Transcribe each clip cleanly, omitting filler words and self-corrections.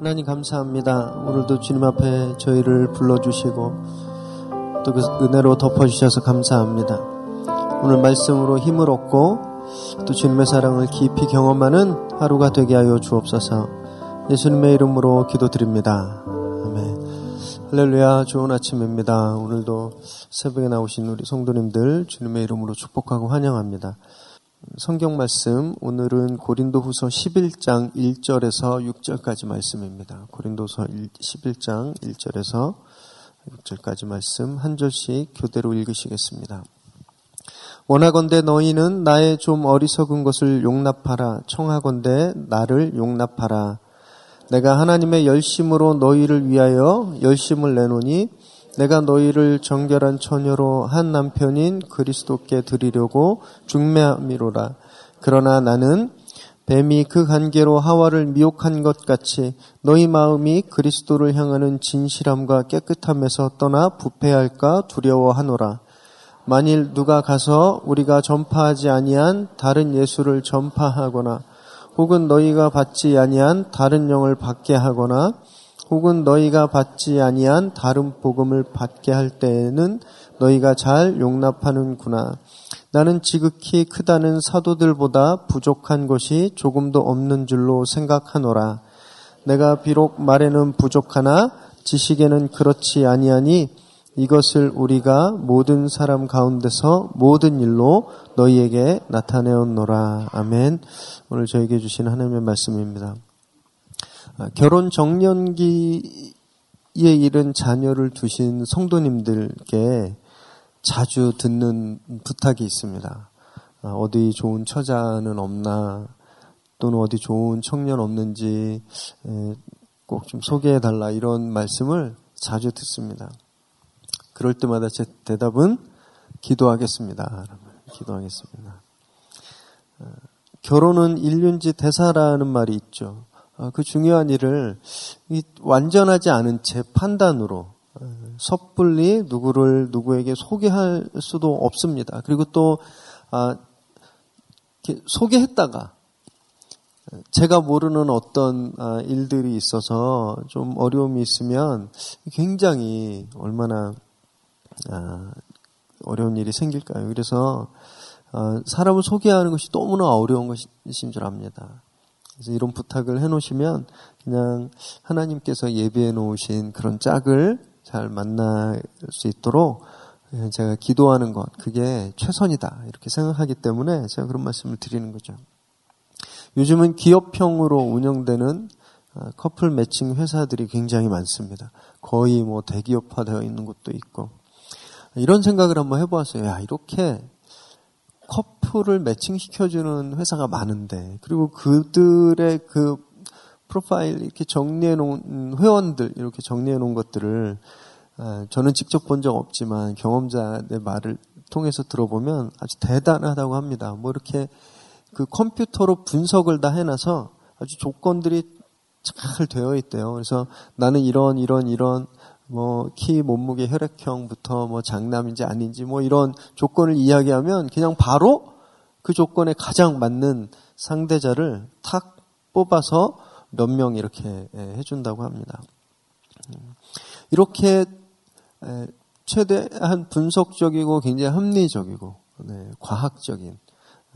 하나님 감사합니다. 오늘도 주님 앞에 저희를 불러주시고 또 그 은혜로 덮어주셔서 감사합니다. 오늘 말씀으로 힘을 얻고 또 주님의 사랑을 깊이 경험하는 하루가 되게 하여 주옵소서. 예수님의 이름으로 기도드립니다. 아멘. 할렐루야. 좋은 아침입니다. 오늘도 새벽에 나오신 우리 성도님들 주님의 이름으로 축복하고 환영합니다. 성경 말씀, 오늘은 고린도후서 11장 1절에서 6절까지 말씀입니다. 고린도서 11장 1절에서 6절까지 말씀 한 절씩 교대로 읽으시겠습니다. 원하건대 너희는 나의 좀 어리석은 것을 용납하라. 청하건대 나를 용납하라. 내가 하나님의 열심으로 너희를 위하여 열심을 내노니 내가 너희를 정결한 처녀로 한 남편인 그리스도께 드리려고 중매함이로라. 그러나 나는 뱀이 그 관계로 하와를 미혹한 것 같이 너희 마음이 그리스도를 향하는 진실함과 깨끗함에서 떠나 부패할까 두려워하노라. 만일 누가 가서 우리가 전파하지 아니한 다른 예수를 전파하거나 혹은 너희가 받지 아니한 다른 영을 받게 하거나 혹은 너희가 받지 아니한 다른 복음을 받게 할 때에는 너희가 잘 용납하는구나. 나는 지극히 크다는 사도들보다 부족한 것이 조금도 없는 줄로 생각하노라. 내가 비록 말에는 부족하나 지식에는 그렇지 아니하니 이것을 우리가 모든 사람 가운데서 모든 일로 너희에게 나타내었노라. 아멘. 오늘 저에게 주신 하나님의 말씀입니다. 결혼 정년기에 이른 자녀를 두신 성도님들께 자주 듣는 부탁이 있습니다. 어디 좋은 처자는 없나, 또는 어디 좋은 청년 없는지 꼭 좀 소개해달라, 이런 말씀을 자주 듣습니다. 그럴 때마다 제 대답은 기도하겠습니다. 기도하겠습니다. 결혼은 일륜지 대사라는 말이 있죠. 그 중요한 일을 완전하지 않은 채 판단으로 섣불리 누구에게 소개할 수도 없습니다. 그리고 또 소개했다가 제가 모르는 어떤 일들이 있어서 좀 어려움이 있으면 굉장히 얼마나 어려운 일이 생길까요? 그래서 사람을 소개하는 것이 너무나 어려운 것인 줄 압니다. 그래서 이런 부탁을 해놓으시면 그냥 하나님께서 예비해 놓으신 그런 짝을 잘 만날 수 있도록 제가 기도하는 것, 그게 최선이다, 이렇게 생각하기 때문에 제가 그런 말씀을 드리는 거죠. 요즘은 기업형으로 운영되는 커플 매칭 회사들이 굉장히 많습니다. 거의 뭐 대기업화 되어 있는 것도 있고. 이런 생각을 한번 해보았어요. 야, 이렇게 커플을 매칭시켜주는 회사가 많은데, 그리고 그들의 그 프로파일 이렇게 정리해놓은 회원들, 이렇게 정리해놓은 것들을 저는 직접 본 적 없지만 경험자의 말을 통해서 들어보면 아주 대단하다고 합니다. 뭐 이렇게 그 컴퓨터로 분석을 다 해놔서 아주 조건들이 잘 되어 있대요. 그래서 나는 이런 뭐 키, 몸무게, 혈액형부터 뭐 장남인지 아닌지 뭐 이런 조건을 이야기하면 그냥 바로 그 조건에 가장 맞는 상대자를 탁 뽑아서 몇 명 이렇게 해준다고 합니다. 이렇게 최대한 분석적이고 굉장히 합리적이고 과학적인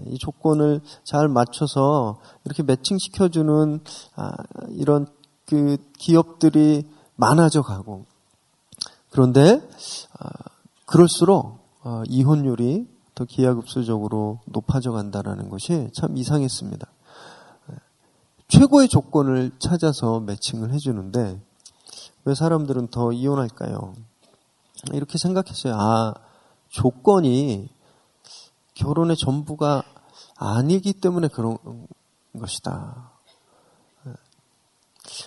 이 조건을 잘 맞춰서 이렇게 매칭시켜주는 이런 그 기업들이 많아져가고, 그런데 그럴수록 이혼율이 더 기하급수적으로 높아져 간다는 것이 참 이상했습니다. 최고의 조건을 찾아서 매칭을 해주는데 왜 사람들은 더 이혼할까요? 이렇게 생각했어요. 조건이 결혼의 전부가 아니기 때문에 그런 것이다.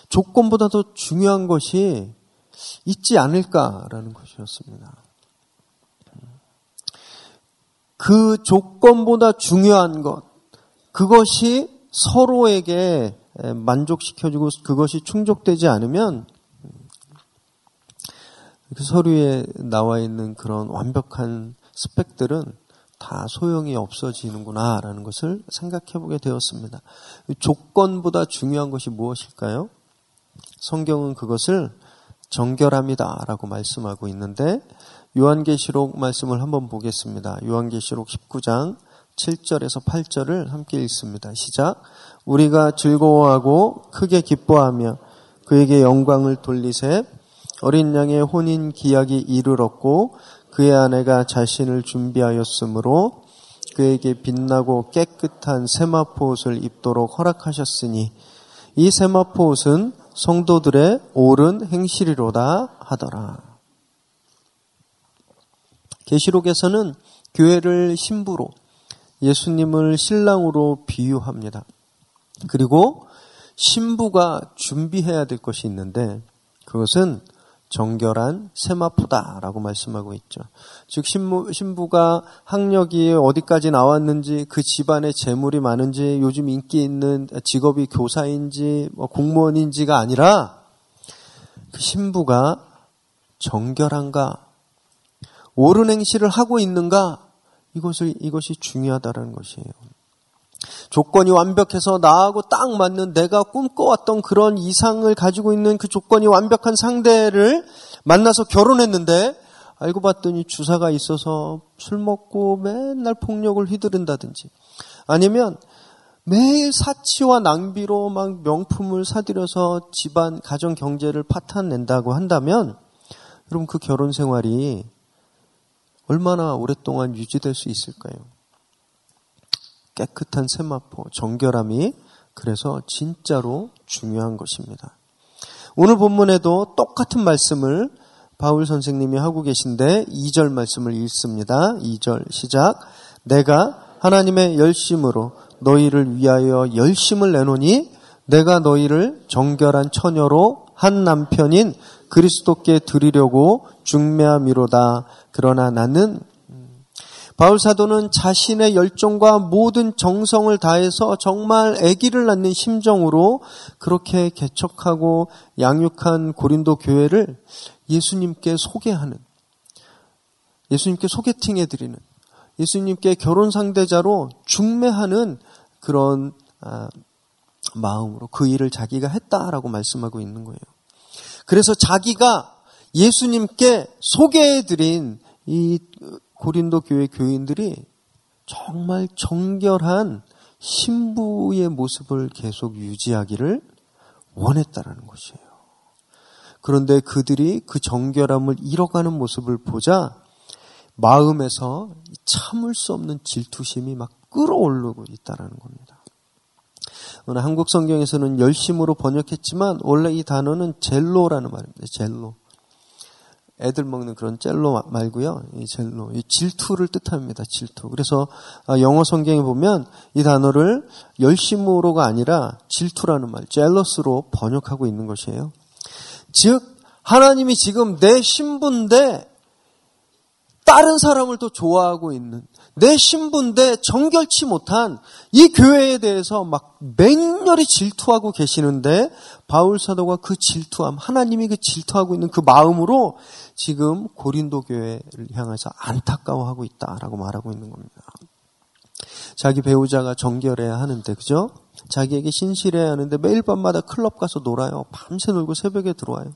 조건보다도 중요한 것이 있지 않을까라는 것이었습니다. 그 조건보다 중요한 것, 그것이 서로에게 만족시켜주고 그것이 충족되지 않으면 그 서류에 나와 있는 그런 완벽한 스펙들은 다 소용이 없어지는구나라는 것을 생각해보게 되었습니다. 조건보다 중요한 것이 무엇일까요? 성경은 그것을 정결합니다 라고 말씀하고 있는데, 요한계시록 말씀을 한번 보겠습니다. 요한계시록 19장 7절에서 8절을 함께 읽습니다. 시작. 우리가 즐거워하고 크게 기뻐하며 그에게 영광을 돌리세. 어린 양의 혼인 기약이 이르렀고 그의 아내가 자신을 준비하였으므로 그에게 빛나고 깨끗한 세마포 옷을 입도록 허락하셨으니 이 세마포 옷은 성도들의 옳은 행실이로다 하더라. 계시록에서는 교회를 신부로, 예수님을 신랑으로 비유합니다. 그리고 신부가 준비해야 될 것이 있는데 그것은 정결한 세마포다라고 말씀하고 있죠. 즉 신부가 학력이 어디까지 나왔는지, 그 집안에 재물이 많은지, 요즘 인기 있는 직업이 교사인지 공무원인지가 아니라 그 신부가 정결한가, 옳은 행실을 하고 있는가, 이것이 중요하다는 것이에요. 조건이 완벽해서 나하고 딱 맞는, 내가 꿈꿔왔던 그런 이상을 가지고 있는 그 조건이 완벽한 상대를 만나서 결혼했는데 알고 봤더니 주사가 있어서 술 먹고 맨날 폭력을 휘두른다든지, 아니면 매일 사치와 낭비로 막 명품을 사들여서 집안 가정 경제를 파탄낸다고 한다면, 여러분 그 결혼 생활이 얼마나 오랫동안 유지될 수 있을까요? 깨끗한 세마포, 정결함이 그래서 진짜로 중요한 것입니다. 오늘 본문에도 똑같은 말씀을 바울 선생님이 하고 계신데 2절 말씀을 읽습니다. 2절 시작. 내가 하나님의 열심으로 너희를 위하여 열심을 내노니 내가 너희를 정결한 처녀로 한 남편인 그리스도께 드리려고 중매함이로다. 그러나 나는, 바울 사도는 자신의 열정과 모든 정성을 다해서 정말 아기를 낳는 심정으로 그렇게 개척하고 양육한 고린도 교회를 예수님께 소개하는, 예수님께 소개팅해드리는, 예수님께 결혼 상대자로 중매하는 그런 마음으로 그 일을 자기가 했다라고 말씀하고 있는 거예요. 그래서 자기가 예수님께 소개해드린 이 고린도 교회 교인들이 정말 정결한 신부의 모습을 계속 유지하기를 원했다라는 것이에요. 그런데 그들이 그 정결함을 잃어가는 모습을 보자 마음에서 참을 수 없는 질투심이 막 끌어오르고 있다라는 겁니다. 오늘 한국 성경에서는 열심으로 번역했지만 원래 이 단어는 젤로라는 말입니다. 젤로. 애들 먹는 그런 젤로 말고요. 이 젤로. 이 질투를 뜻합니다. 질투. 그래서 영어 성경에 보면 이 단어를 열심으로가 아니라 질투라는 말, 젤러스로 번역하고 있는 것이에요. 즉 하나님이 지금 내 신부인데 다른 사람을 더 좋아하고 있는, 내 신부인데 정결치 못한 이 교회에 대해서 막 맹렬히 질투하고 계시는데, 바울 사도가 그 질투함, 하나님이 그 질투하고 있는 그 마음으로 지금 고린도 교회를 향해서 안타까워하고 있다라고 말하고 있는 겁니다. 자기 배우자가 정결해야 하는데, 그죠? 자기에게 신실해야 하는데 매일 밤마다 클럽 가서 놀아요. 밤새 놀고 새벽에 들어와요.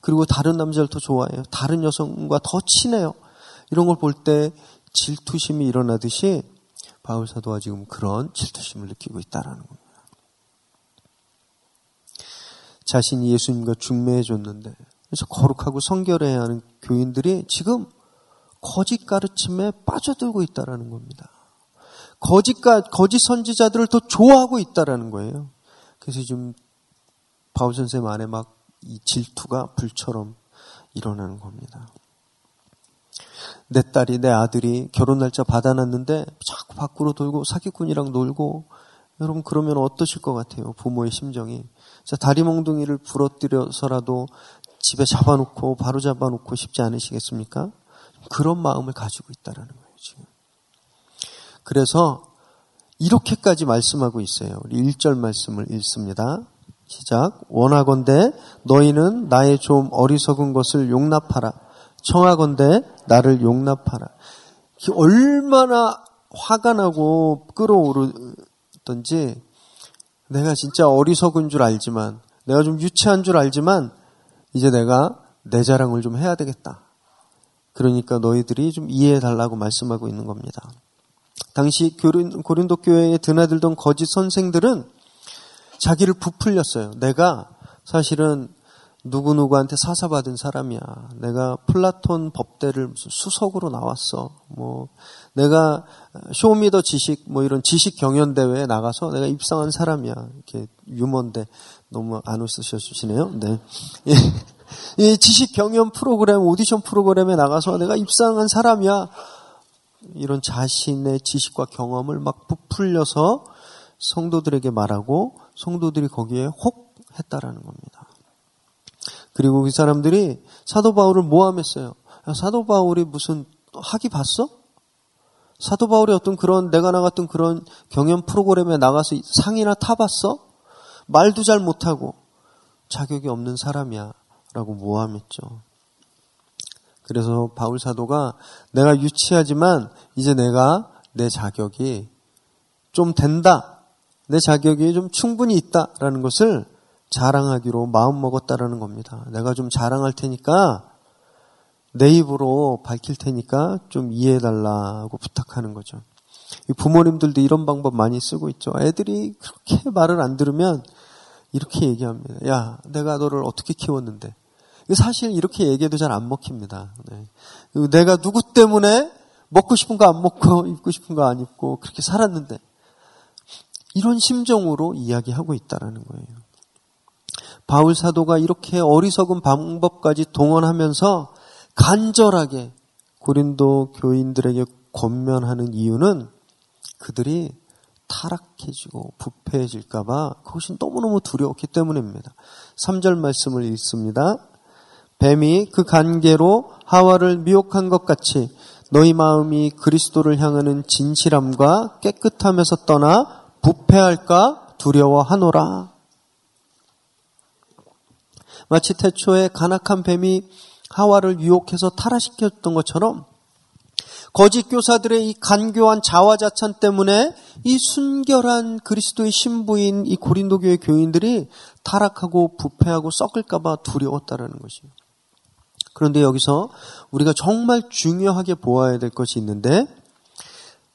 그리고 다른 남자를 더 좋아해요. 다른 여성과 더 친해요. 이런 걸 볼 때 질투심이 일어나듯이 바울 사도가 지금 그런 질투심을 느끼고 있다라는 겁니다. 자신이 예수님과 중매해 줬는데, 그래서 거룩하고 성결해야 하는 교인들이 지금 거짓 가르침에 빠져들고 있다라는 겁니다. 거짓 선지자들을 더 좋아하고 있다라는 거예요. 그래서 지금 바울 선생님 안에 막 이 질투가 불처럼 일어나는 겁니다. 내 딸이, 내 아들이 결혼 날짜 받아놨는데 자꾸 밖으로 돌고 사기꾼이랑 놀고, 여러분 그러면 어떠실 것 같아요? 부모의 심정이. 다리 몽둥이를 부러뜨려서라도 집에 잡아놓고, 바로 잡아놓고 싶지 않으시겠습니까? 그런 마음을 가지고 있다는 거예요 지금. 그래서 이렇게까지 말씀하고 있어요. 우리 1절 말씀을 읽습니다. 시작. 원하건대 너희는 나의 좀 어리석은 것을 용납하라. 청하건대 나를 용납하라. 얼마나 화가 나고 끌어오르던지, 내가 진짜 어리석은 줄 알지만 내가 좀 유치한 줄 알지만 이제 내가 내 자랑을 좀 해야 되겠다. 그러니까 너희들이 좀 이해해달라고 말씀하고 있는 겁니다. 당시 고린도 교회에 드나들던 거짓 선생들은 자기를 부풀렸어요. 내가 사실은 누구누구한테 사사받은 사람이야. 내가 플라톤 법대를 무슨 수석으로 나왔어. 뭐, 내가 쇼미더 지식, 뭐 이런 지식 경연대회에 나가서 내가 입상한 사람이야. 이렇게 유머인데 너무 안 웃으셨으시네요. 네. 이 지식 경연 프로그램, 오디션 프로그램에 나가서 내가 입상한 사람이야. 이런 자신의 지식과 경험을 막 부풀려서 성도들에게 말하고 성도들이 거기에 혹 했다라는 겁니다. 그리고 이 사람들이 사도 바울을 모함했어요. 사도 바울이 무슨 학위 봤어? 사도 바울이 어떤 그런 내가 나갔던 그런 경연 프로그램에 나가서 상이나 타봤어? 말도 잘 못하고 자격이 없는 사람이야 라고 모함했죠. 그래서 바울 사도가 내가 유치하지만 이제 내가 내 자격이 좀 된다. 내 자격이 좀 충분히 있다라는 것을 자랑하기로 마음먹었다라는 겁니다. 내가 좀 자랑할 테니까 내 입으로 밝힐 테니까 좀 이해해달라고 부탁하는 거죠. 부모님들도 이런 방법 많이 쓰고 있죠. 애들이 그렇게 말을 안 들으면 이렇게 얘기합니다. 야, 내가 너를 어떻게 키웠는데. 사실 이렇게 얘기해도 잘 안 먹힙니다. 네. 내가 누구 때문에 먹고 싶은 거 안 먹고 입고 싶은 거 안 입고 그렇게 살았는데. 이런 심정으로 이야기하고 있다라는 거예요. 바울 사도가 이렇게 어리석은 방법까지 동원하면서 간절하게 고린도 교인들에게 권면하는 이유는 그들이 타락해지고 부패해질까 봐 그것이 너무너무 두려웠기 때문입니다. 3절 말씀을 읽습니다. 뱀이 그 간계로 하와를 미혹한 것 같이 너희 마음이 그리스도를 향하는 진실함과 깨끗함에서 떠나 부패할까 두려워하노라. 마치 태초에 간악한 뱀이 하와를 유혹해서 타락시켰던 것처럼 거짓 교사들의 이 간교한 자화자찬 때문에 이 순결한 그리스도의 신부인 이 고린도교의 교인들이 타락하고 부패하고 썩을까 봐 두려웠다라는 것이에요. 그런데 여기서 우리가 정말 중요하게 보아야 될 것이 있는데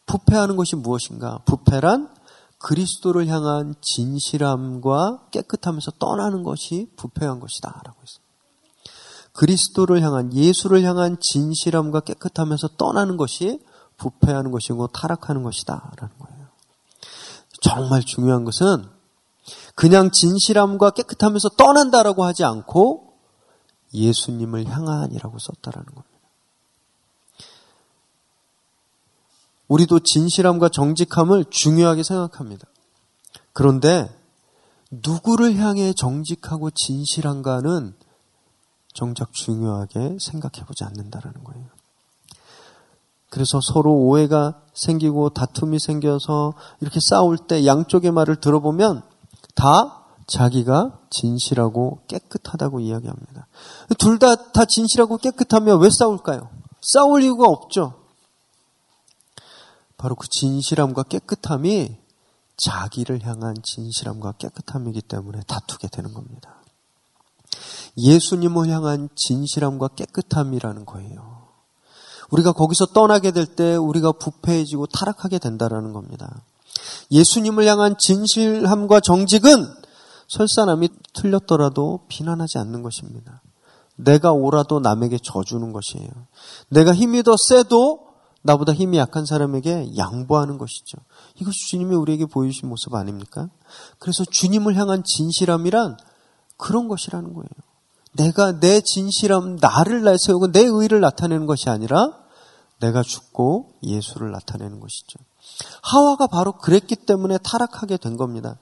부패하는 것이 무엇인가? 부패란 그리스도를 향한 진실함과 깨끗함에서 떠나는 것이 부패한 것이다 라고 했습니다. 그리스도를 향한 예수를 향한 진실함과 깨끗함에서 떠나는 것이 부패하는 것이고 타락하는 것이다 라는 거예요. 정말 중요한 것은 그냥 진실함과 깨끗함에서 떠난다라고 하지 않고 예수님을 향한이라고 썼다라는 겁니다. 우리도 진실함과 정직함을 중요하게 생각합니다. 그런데 누구를 향해 정직하고 진실한가는 정작 중요하게 생각해보지 않는다라는 거예요. 그래서 서로 오해가 생기고 다툼이 생겨서 이렇게 싸울 때 양쪽의 말을 들어보면 다 자기가 진실하고 깨끗하다고 이야기합니다. 둘 다 진실하고 깨끗하면 왜 싸울까요? 싸울 이유가 없죠. 바로 그 진실함과 깨끗함이 자기를 향한 진실함과 깨끗함이기 때문에 다투게 되는 겁니다. 예수님을 향한 진실함과 깨끗함이라는 거예요. 우리가 거기서 떠나게 될 때 우리가 부패해지고 타락하게 된다라는 겁니다. 예수님을 향한 진실함과 정직은 설사 남이 틀렸더라도 비난하지 않는 것입니다. 내가 오라도 남에게 져주는 것이에요. 내가 힘이 더 세도 나보다 힘이 약한 사람에게 양보하는 것이죠. 이것이 주님이 우리에게 보여주신 모습 아닙니까? 그래서 주님을 향한 진실함이란 그런 것이라는 거예요. 내가 내 진실함, 나를 내세우고 내 의의를 나타내는 것이 아니라 내가 죽고 예수를 나타내는 것이죠. 하와가 바로 그랬기 때문에 타락하게 된 겁니다.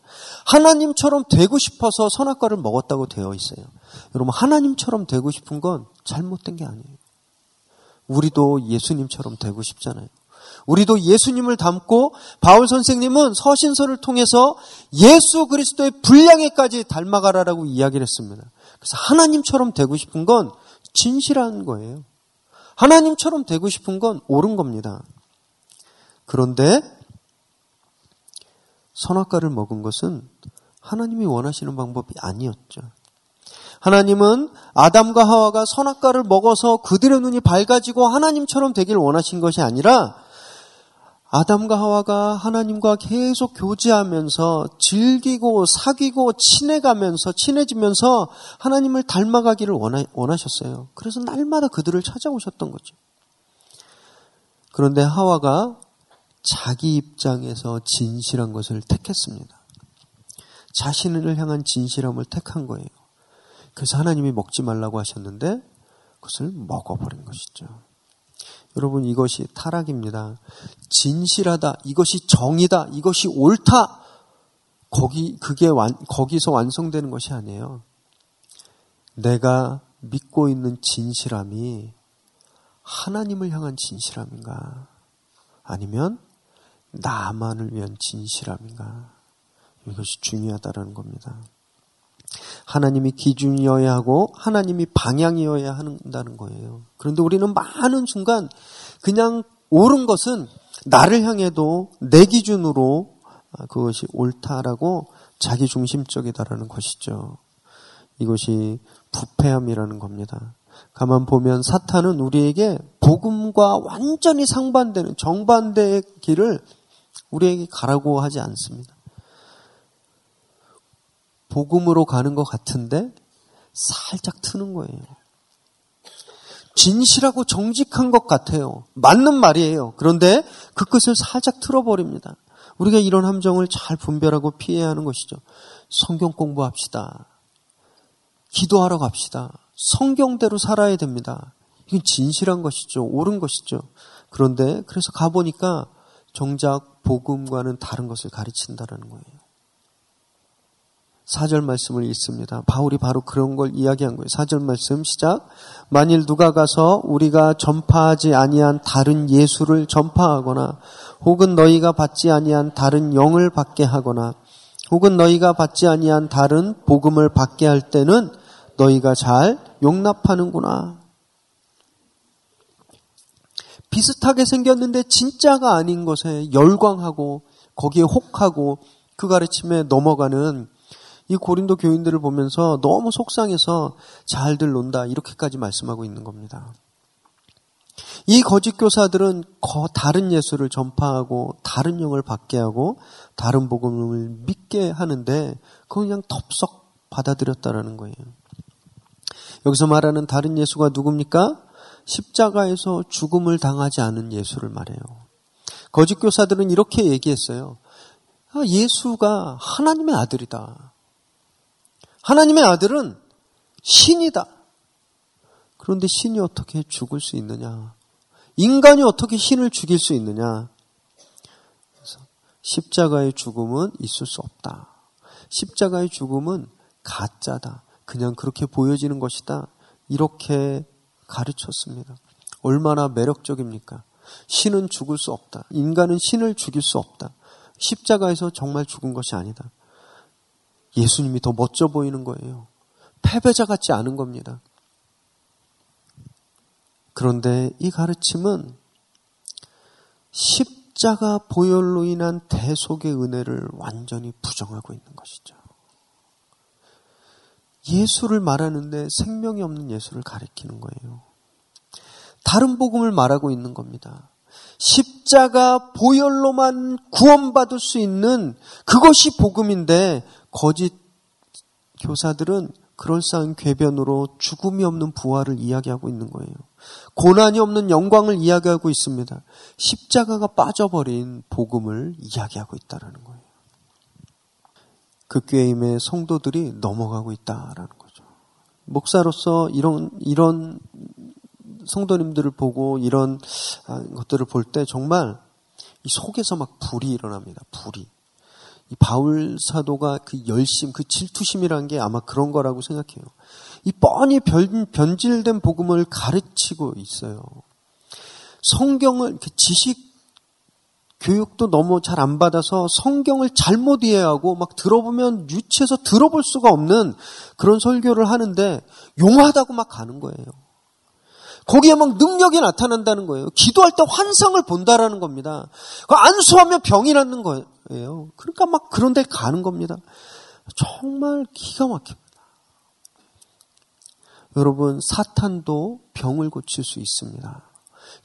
하나님처럼 되고 싶어서 선악과를 먹었다고 되어 있어요. 여러분, 하나님처럼 되고 싶은 건 잘못된 게 아니에요. 우리도 예수님처럼 되고 싶잖아요. 우리도 예수님을 닮고 바울 선생님은 서신서를 통해서 예수 그리스도의 분량에까지 닮아가라라고 이야기를 했습니다. 그래서 하나님처럼 되고 싶은 건 진실한 거예요. 하나님처럼 되고 싶은 건 옳은 겁니다. 그런데 선악과를 먹은 것은 하나님이 원하시는 방법이 아니었죠. 하나님은 아담과 하와가 선악과를 먹어서 그들의 눈이 밝아지고 하나님처럼 되길 원하신 것이 아니라 아담과 하와가 하나님과 계속 교제하면서 즐기고 사귀고 친해지면서 하나님을 닮아가기를 원하셨어요. 그래서 날마다 그들을 찾아오셨던 거죠. 그런데 하와가 자기 입장에서 진실한 것을 택했습니다. 자신을 향한 진실함을 택한 거예요. 그래서 하나님이 먹지 말라고 하셨는데 그것을 먹어버린 것이죠. 여러분, 이것이 타락입니다. 진실하다, 이것이 정의다, 이것이 옳다. 거기서 완성되는 것이 아니에요. 내가 믿고 있는 진실함이 하나님을 향한 진실함인가? 아니면 나만을 위한 진실함인가? 이것이 중요하다는 겁니다. 하나님이 기준이어야 하고 하나님이 방향이어야 한다는 거예요. 그런데 우리는 많은 순간 그냥 옳은 것은 나를 향해도 내 기준으로 그것이 옳다라고 자기중심적이다라는 것이죠. 이것이 부패함이라는 겁니다. 가만 보면 사탄은 우리에게 복음과 완전히 상반되는 정반대의 길을 우리에게 가라고 하지 않습니다. 복음으로 가는 것 같은데 살짝 트는 거예요. 진실하고 정직한 것 같아요. 맞는 말이에요. 그런데 그 끝을 살짝 틀어버립니다. 우리가 이런 함정을 잘 분별하고 피해야 하는 것이죠. 성경 공부합시다. 기도하러 갑시다. 성경대로 살아야 됩니다. 이건 진실한 것이죠. 옳은 것이죠. 그런데 그래서 가보니까 정작 복음과는 다른 것을 가르친다는 거예요. 4절 말씀을 읽습니다. 바울이 바로 그런 걸 이야기한 거예요. 4절 말씀 시작. 만일 누가 가서 우리가 전파하지 아니한 다른 예수를 전파하거나 혹은 너희가 받지 아니한 다른 영을 받게 하거나 혹은 너희가 받지 아니한 다른 복음을 받게 할 때는 너희가 잘 용납하는구나. 비슷하게 생겼는데 진짜가 아닌 것에 열광하고 거기에 혹하고 그 가르침에 넘어가는 이 고린도 교인들을 보면서 너무 속상해서 잘들 논다 이렇게까지 말씀하고 있는 겁니다. 이 거짓 교사들은 다른 예수를 전파하고 다른 영을 받게 하고 다른 복음을 믿게 하는데 그냥 덥석 받아들였다라는 거예요. 여기서 말하는 다른 예수가 누굽니까? 십자가에서 죽음을 당하지 않은 예수를 말해요. 거짓 교사들은 이렇게 얘기했어요. 아, 예수가 하나님의 아들이다. 하나님의 아들은 신이다. 그런데 신이 어떻게 죽을 수 있느냐? 인간이 어떻게 신을 죽일 수 있느냐? 그래서 십자가의 죽음은 있을 수 없다. 십자가의 죽음은 가짜다. 그냥 그렇게 보여지는 것이다. 이렇게 가르쳤습니다. 얼마나 매력적입니까? 신은 죽을 수 없다. 인간은 신을 죽일 수 없다. 십자가에서 정말 죽은 것이 아니다. 예수님이 더 멋져 보이는 거예요. 패배자 같지 않은 겁니다. 그런데 이 가르침은 십자가 보혈로 인한 대속의 은혜를 완전히 부정하고 있는 것이죠. 예수를 말하는데 생명이 없는 예수를 가리키는 거예요. 다른 복음을 말하고 있는 겁니다. 십자가 보혈로만 구원받을 수 있는 그것이 복음인데 거짓 교사들은 그럴싸한 궤변으로 죽음이 없는 부활을 이야기하고 있는 거예요. 고난이 없는 영광을 이야기하고 있습니다. 십자가가 빠져버린 복음을 이야기하고 있다는 거예요. 그 꾀임에 성도들이 넘어가고 있다는 거죠. 목사로서 이런 성도님들을 보고 이런 것들을 볼 때 정말 이 속에서 막 불이 일어납니다. 불이. 이 바울 사도가 그 열심, 그 질투심이라는 게 아마 그런 거라고 생각해요. 이 뻔히 변질된 복음을 가르치고 있어요. 성경을 지식 교육도 너무 잘 안 받아서 성경을 잘못 이해하고 막 들어보면 유치해서 들어볼 수가 없는 그런 설교를 하는데 용하다고 막 가는 거예요. 거기에 막 능력이 나타난다는 거예요. 기도할 때 환상을 본다라는 겁니다. 안수하면 병이 낫는 거예요. 그러니까 막 그런 데 가는 겁니다. 정말 기가 막힙니다. 여러분, 사탄도 병을 고칠 수 있습니다.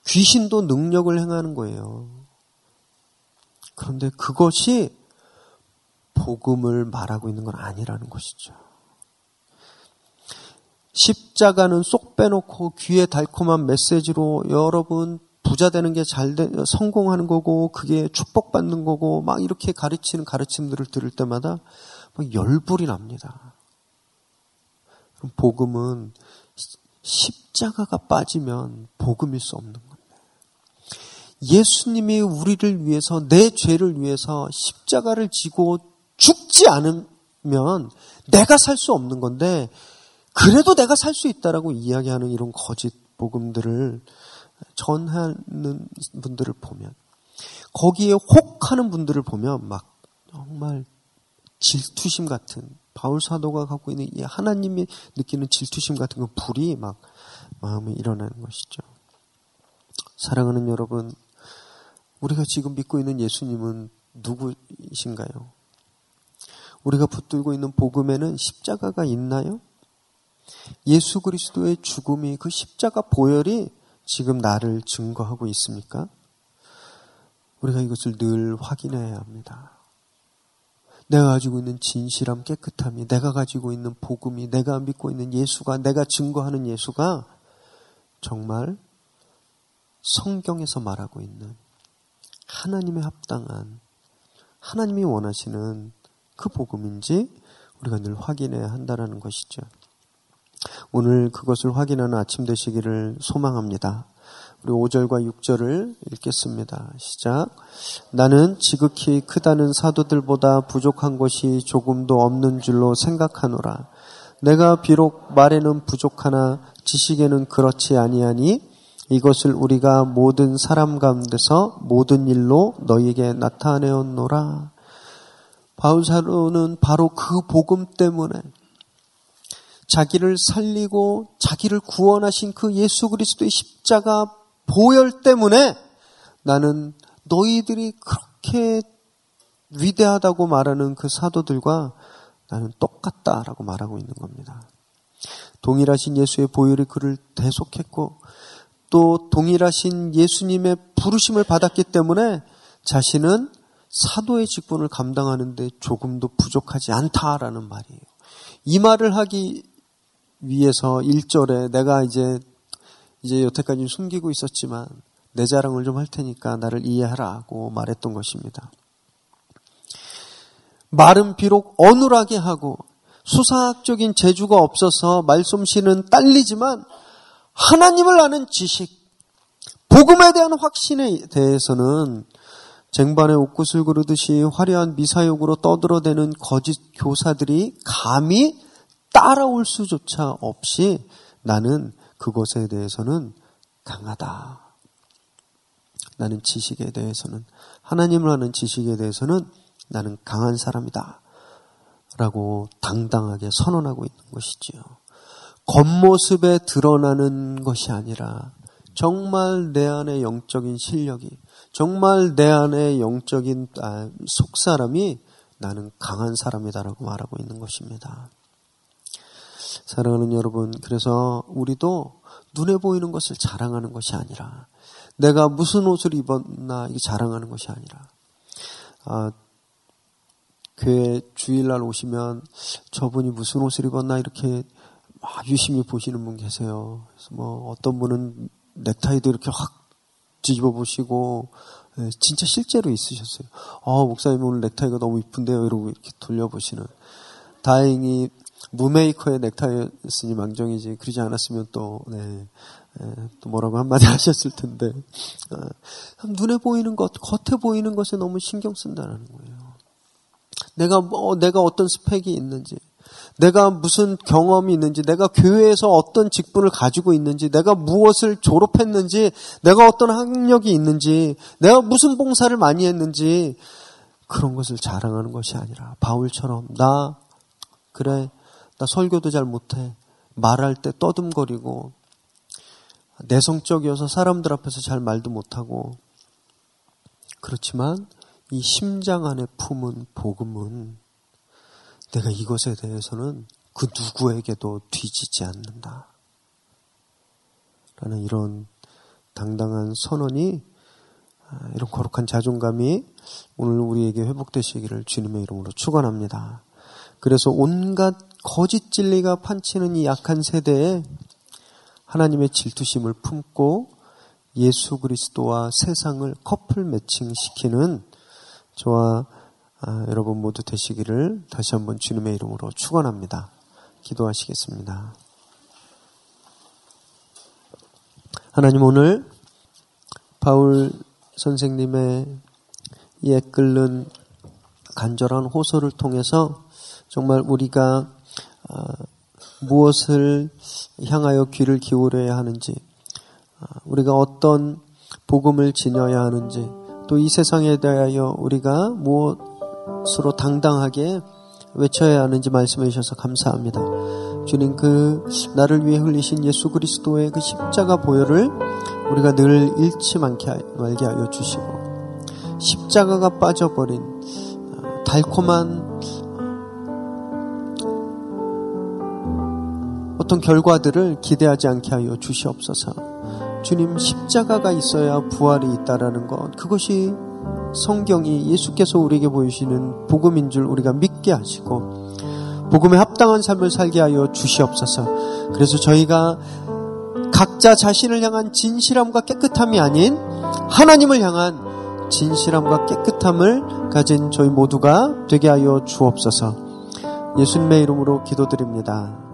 귀신도 능력을 행하는 거예요. 그런데 그것이 복음을 말하고 있는 건 아니라는 것이죠. 십자가는 쏙 빼놓고 귀에 달콤한 메시지로 여러분 부자 되는 게 성공하는 거고 그게 축복받는 거고 막 이렇게 가르치는 가르침들을 들을 때마다 막 열불이 납니다. 그럼 복음은 십자가가 빠지면 복음일 수 없는 겁니다. 예수님이 우리를 위해서, 내 죄를 위해서 십자가를 지고 죽지 않으면 내가 살 수 없는 건데 그래도 내가 살 수 있다라고 이야기하는 이런 거짓 복음들을 전하는 분들을 보면, 거기에 혹하는 분들을 보면 막 정말 질투심 같은, 바울 사도가 갖고 있는 이 하나님이 느끼는 질투심 같은 그 불이 막 마음에 일어나는 것이죠. 사랑하는 여러분, 우리가 지금 믿고 있는 예수님은 누구이신가요? 우리가 붙들고 있는 복음에는 십자가가 있나요? 예수 그리스도의 죽음이, 그 십자가 보혈이 지금 나를 증거하고 있습니까? 우리가 이것을 늘 확인해야 합니다. 내가 가지고 있는 진실함, 깨끗함이, 내가 가지고 있는 복음이, 내가 믿고 있는 예수가, 내가 증거하는 예수가 정말 성경에서 말하고 있는 하나님의 합당한, 하나님이 원하시는 그 복음인지 우리가 늘 확인해야 한다는 것이죠. 오늘 그것을 확인하는 아침 되시기를 소망합니다. 우리 5절과 6절을 읽겠습니다. 시작. 나는 지극히 크다는 사도들보다 부족한 것이 조금도 없는 줄로 생각하노라. 내가 비록 말에는 부족하나 지식에는 그렇지 아니하니 이것을 우리가 모든 사람 가운데서 모든 일로 너희에게 나타내었노라. 바울 사도는 바로 그 복음 때문에, 자기를 살리고 자기를 구원하신 그 예수 그리스도의 십자가 보혈 때문에 나는 너희들이 그렇게 위대하다고 말하는 그 사도들과 나는 똑같다라고 말하고 있는 겁니다. 동일하신 예수의 보혈이 그를 대속했고 또 동일하신 예수님의 부르심을 받았기 때문에 자신은 사도의 직분을 감당하는 데 조금도 부족하지 않다라는 말이에요. 이 말을 하기 위해서 1절에 내가 이제 여태까지 숨기고 있었지만 내 자랑을 좀 할 테니까 나를 이해하라고 말했던 것입니다. 말은 비록 어눌하게 하고 수사학적인 재주가 없어서 말솜씨는 딸리지만 하나님을 아는 지식, 복음에 대한 확신에 대해서는 쟁반에 옷구슬 그르듯이 화려한 미사욕으로 떠들어대는 거짓 교사들이 감히 따라올 수조차 없이 나는 그것에 대해서는 강하다. 나는 지식에 대해서는, 하나님을 아는 지식에 대해서는 나는 강한 사람이다. 라고 당당하게 선언하고 있는 것이지요. 겉모습에 드러나는 것이 아니라 정말 내 안의 영적인 실력이, 정말 내 안의 영적인 속사람이 나는 강한 사람이다라고 말하고 있는 것입니다. 사랑하는 여러분, 그래서 우리도 눈에 보이는 것을 자랑하는 것이 아니라, 내가 무슨 옷을 입었나 이게 자랑하는 것이 아니라, 교회 주일날 오시면 저분이 무슨 옷을 입었나 이렇게 막 유심히 보시는 분 계세요. 그래서 뭐 어떤 분은 넥타이도 이렇게 확 뒤집어 보시고, 진짜 실제로 있으셨어요. 목사님 오늘 넥타이가 너무 이쁜데요 이러고 이렇게 돌려보시는. 다행히 무메이커의 넥타이였으니 망정이지, 그러지 않았으면 또 뭐라고 한마디 하셨을 텐데. 눈에 보이는 것, 겉에 보이는 것에 너무 신경 쓴다는 거예요. 내가 어떤 스펙이 있는지, 내가 무슨 경험이 있는지, 내가 교회에서 어떤 직분을 가지고 있는지, 내가 무엇을 졸업했는지, 내가 어떤 학력이 있는지, 내가 무슨 봉사를 많이 했는지, 그런 것을 자랑하는 것이 아니라 바울처럼 나 설교도 잘 못해, 말할 때 떠듬거리고, 내성적이어서 사람들 앞에서 잘 말도 못하고, 그렇지만 이 심장 안에 품은 복음은 내가 이것에 대해서는 그 누구에게도 뒤지지 않는다 라는 이런 당당한 선언이, 이런 거룩한 자존감이 오늘 우리에게 회복되시기를 주님의 이름으로 축원합니다. 그래서 온갖 거짓 진리가 판치는 이 약한 세대에 하나님의 질투심을 품고 예수 그리스도와 세상을 커플 매칭시키는 저와 여러분 모두 되시기를 다시 한번 주님의 이름으로 축원합니다. 기도하시겠습니다. 하나님, 오늘 바울 선생님의 이에 끓는 간절한 호소를 통해서 정말 우리가 무엇을 향하여 귀를 기울여야 하는지, 우리가 어떤 복음을 지녀야 하는지, 또 이 세상에 대하여 우리가 무엇으로 당당하게 외쳐야 하는지 말씀해 주셔서 감사합니다. 주님, 그 나를 위해 흘리신 예수 그리스도의 그 십자가 보혈을 우리가 늘 잃지 말게 하여 주시고, 십자가가 빠져버린 달콤한 어떤 결과들을 기대하지 않게 하여 주시옵소서. 주님, 십자가가 있어야 부활이 있다라는 것, 그것이 성경이 예수께서 우리에게 보이시는 복음인 줄 우리가 믿게 하시고 복음에 합당한 삶을 살게 하여 주시옵소서. 그래서 저희가 각자 자신을 향한 진실함과 깨끗함이 아닌 하나님을 향한 진실함과 깨끗함을 가진 저희 모두가 되게 하여 주옵소서. 예수님의 이름으로 기도드립니다.